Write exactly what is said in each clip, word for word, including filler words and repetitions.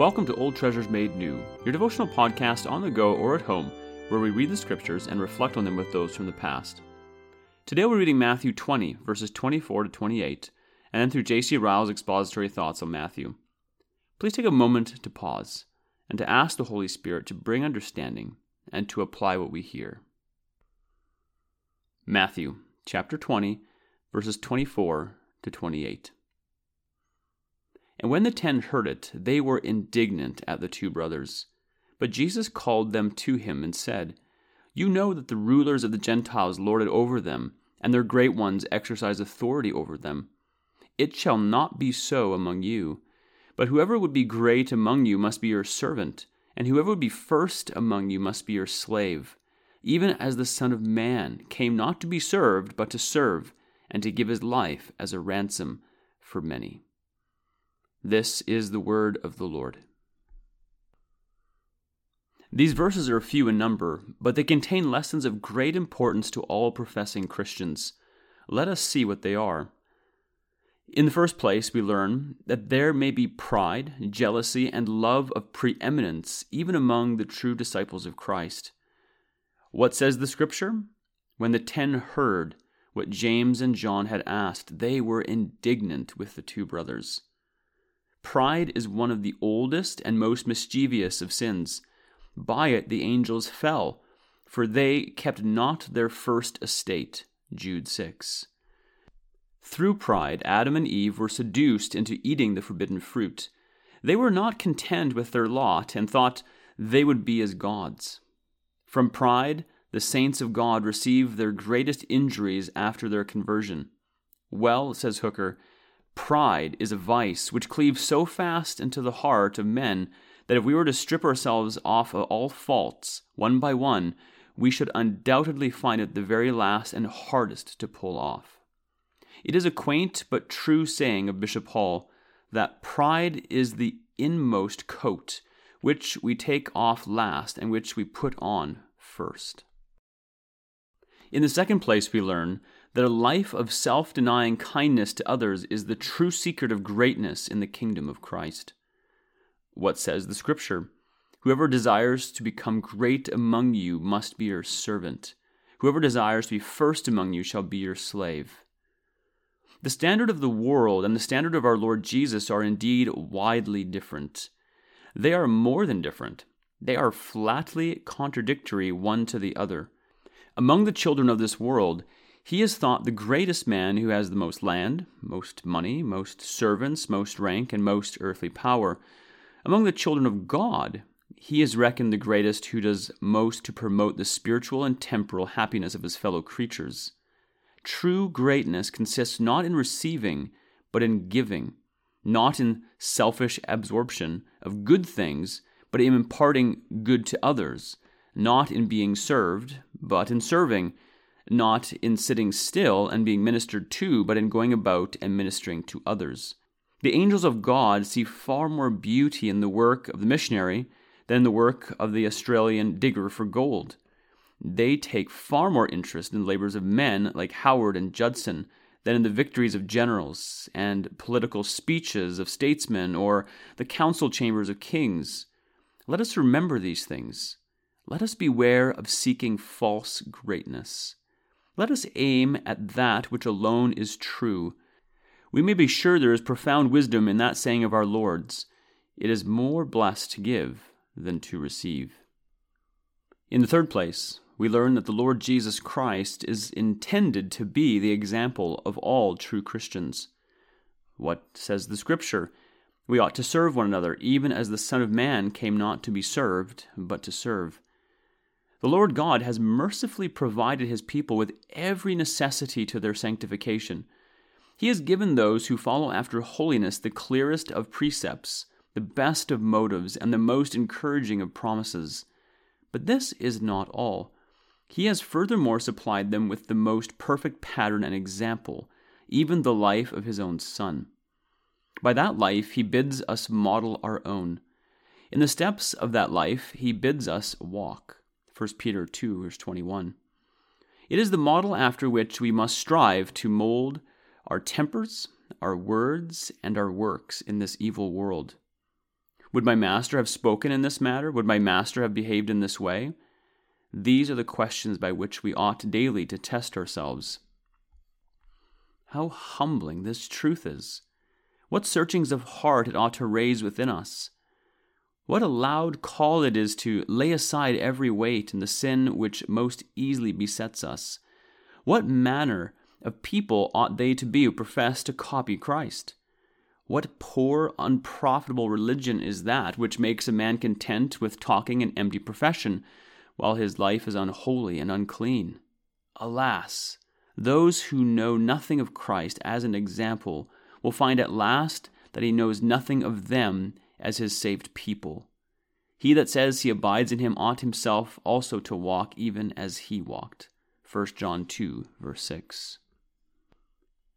Welcome to Old Treasures Made New, your devotional podcast on the go or at home, where we read the scriptures and reflect on them with those from the past. Today we're reading Matthew twenty, verses twenty-four to twenty-eight, and then through J C Ryle's expository thoughts on Matthew. Please take a moment to pause and to ask the Holy Spirit to bring understanding and to apply what we hear. Matthew chapter twenty, verses twenty-four to twenty-eight. And when the ten heard it, they were indignant at the two brothers. But Jesus called them to him and said, "You know that the rulers of the Gentiles lord it over them, and their great ones exercise authority over them. It shall not be so among you. But whoever would be great among you must be your servant, and whoever would be first among you must be your slave, even as the Son of Man came not to be served, but to serve, and to give his life as a ransom for many." This is the word of the Lord. These verses are few in number, but they contain lessons of great importance to all professing Christians. Let us see what they are. In the first place, we learn that there may be pride, jealousy, and love of preeminence even among the true disciples of Christ. What says the Scripture? When the ten heard what James and John had asked, they were indignant with the two brothers. Pride is one of the oldest and most mischievous of sins. By it the angels fell, for they kept not their first estate. Jude six. Through pride, Adam and Eve were seduced into eating the forbidden fruit. They were not content with their lot and thought they would be as gods. From pride, the saints of God receive their greatest injuries after their conversion. Well, says Hooker, pride is a vice which cleaves so fast into the heart of men that if we were to strip ourselves off of all faults, one by one, we should undoubtedly find it the very last and hardest to pull off. It is a quaint but true saying of Bishop Hall that pride is the inmost coat which we take off last and which we put on first. In the second place, we learn that a life of self-denying kindness to others is the true secret of greatness in the kingdom of Christ. What says the Scripture? Whoever desires to become great among you must be your servant. Whoever desires to be first among you shall be your slave. The standard of the world and the standard of our Lord Jesus are indeed widely different. They are more than different. They are flatly contradictory one to the other. Among the children of this world, he is thought the greatest man who has the most land, most money, most servants, most rank, and most earthly power. Among the children of God, he is reckoned the greatest who does most to promote the spiritual and temporal happiness of his fellow creatures. True greatness consists not in receiving, but in giving, not in selfish absorption of good things, but in imparting good to others, not in being served, but in serving, not in sitting still and being ministered to, but in going about and ministering to others. The angels of God see far more beauty in the work of the missionary than in the work of the Australian digger for gold. They take far more interest in labors of men like Howard and Judson than in the victories of generals and political speeches of statesmen or the council chambers of kings. Let us remember these things. Let us beware of seeking false greatness. Let us aim at that which alone is true. We may be sure there is profound wisdom in that saying of our Lord's, "It is more blessed to give than to receive." In the third place, we learn that the Lord Jesus Christ is intended to be the example of all true Christians. What says the Scripture? We ought to serve one another, even as the Son of Man came not to be served, but to serve. The Lord God has mercifully provided his people with every necessity to their sanctification. He has given those who follow after holiness the clearest of precepts, the best of motives, and the most encouraging of promises. But this is not all. He has furthermore supplied them with the most perfect pattern and example, even the life of his own Son. By that life he bids us model our own. In the steps of that life he bids us walk. First Peter two, verse twenty-one. It is the model after which we must strive to mold our tempers, our words, and our works in this evil world. Would my master have spoken in this matter? Would my master have behaved in this way? These are the questions by which we ought daily to test ourselves. How humbling this truth is! What searchings of heart it ought to raise within us! What a loud call it is to lay aside every weight and the sin which most easily besets us! What manner of people ought they to be who profess to copy Christ? What poor, unprofitable religion is that which makes a man content with talking an empty profession, while his life is unholy and unclean? Alas, those who know nothing of Christ as an example will find at last that he knows nothing of them as his saved people. He that says he abides in him ought himself also to walk even as he walked. First John two, verse six.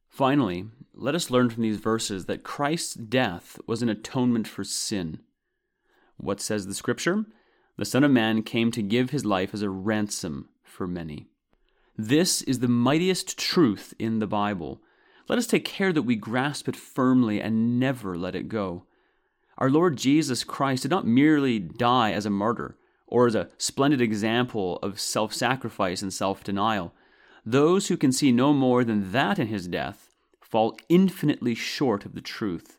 Finally, let us learn from these verses that Christ's death was an atonement for sin. What says the Scripture? The Son of Man came to give his life as a ransom for many. This is the mightiest truth in the Bible. Let us take care that we grasp it firmly and never let it go. Our Lord Jesus Christ did not merely die as a martyr or as a splendid example of self-sacrifice and self-denial. Those who can see no more than that in his death fall infinitely short of the truth.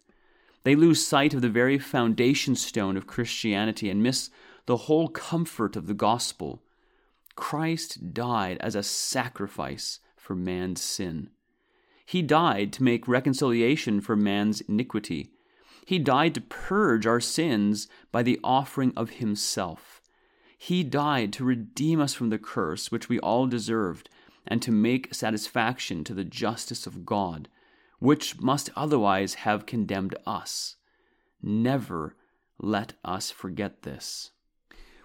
They lose sight of the very foundation stone of Christianity and miss the whole comfort of the gospel. Christ died as a sacrifice for man's sin. He died to make reconciliation for man's iniquity. He died to purge our sins by the offering of himself. He died to redeem us from the curse which we all deserved and to make satisfaction to the justice of God, which must otherwise have condemned us. Never let us forget this.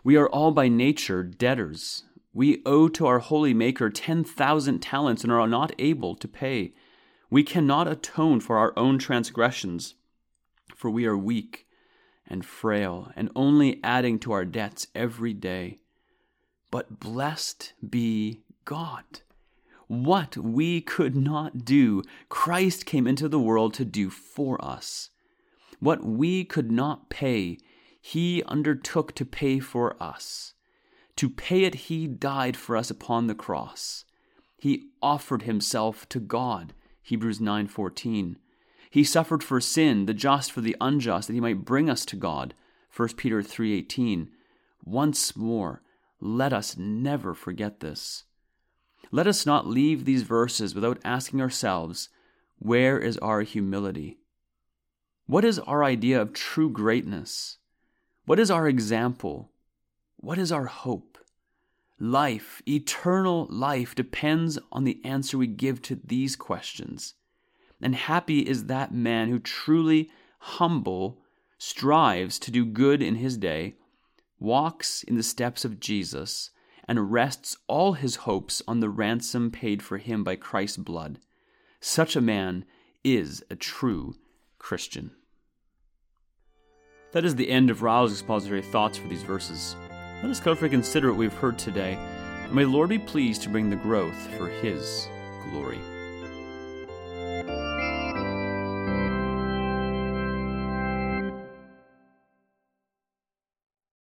We are all by nature debtors. We owe to our holy Maker ten thousand talents and are not able to pay. We cannot atone for our own transgressions, for we are weak and frail and only adding to our debts every day. But blessed be God. What we could not do, Christ came into the world to do for us. What we could not pay, he undertook to pay for us. To pay it, he died for us upon the cross. He offered himself to God, Hebrews nine fourteen. He suffered for sin, the just for the unjust, that he might bring us to God, First Peter three eighteen. Once more, let us never forget this. Let us not leave these verses without asking ourselves, where is our humility? What is our idea of true greatness? What is our example? What is our hope? Life, eternal life, depends on the answer we give to these questions. And happy is that man who truly humble strives to do good in his day, walks in the steps of Jesus, and rests all his hopes on the ransom paid for him by Christ's blood. Such a man is a true Christian. That is the end of Ryle's expository thoughts for these verses. Let us carefully consider what we've heard today, and may the Lord be pleased to bring the growth for his glory.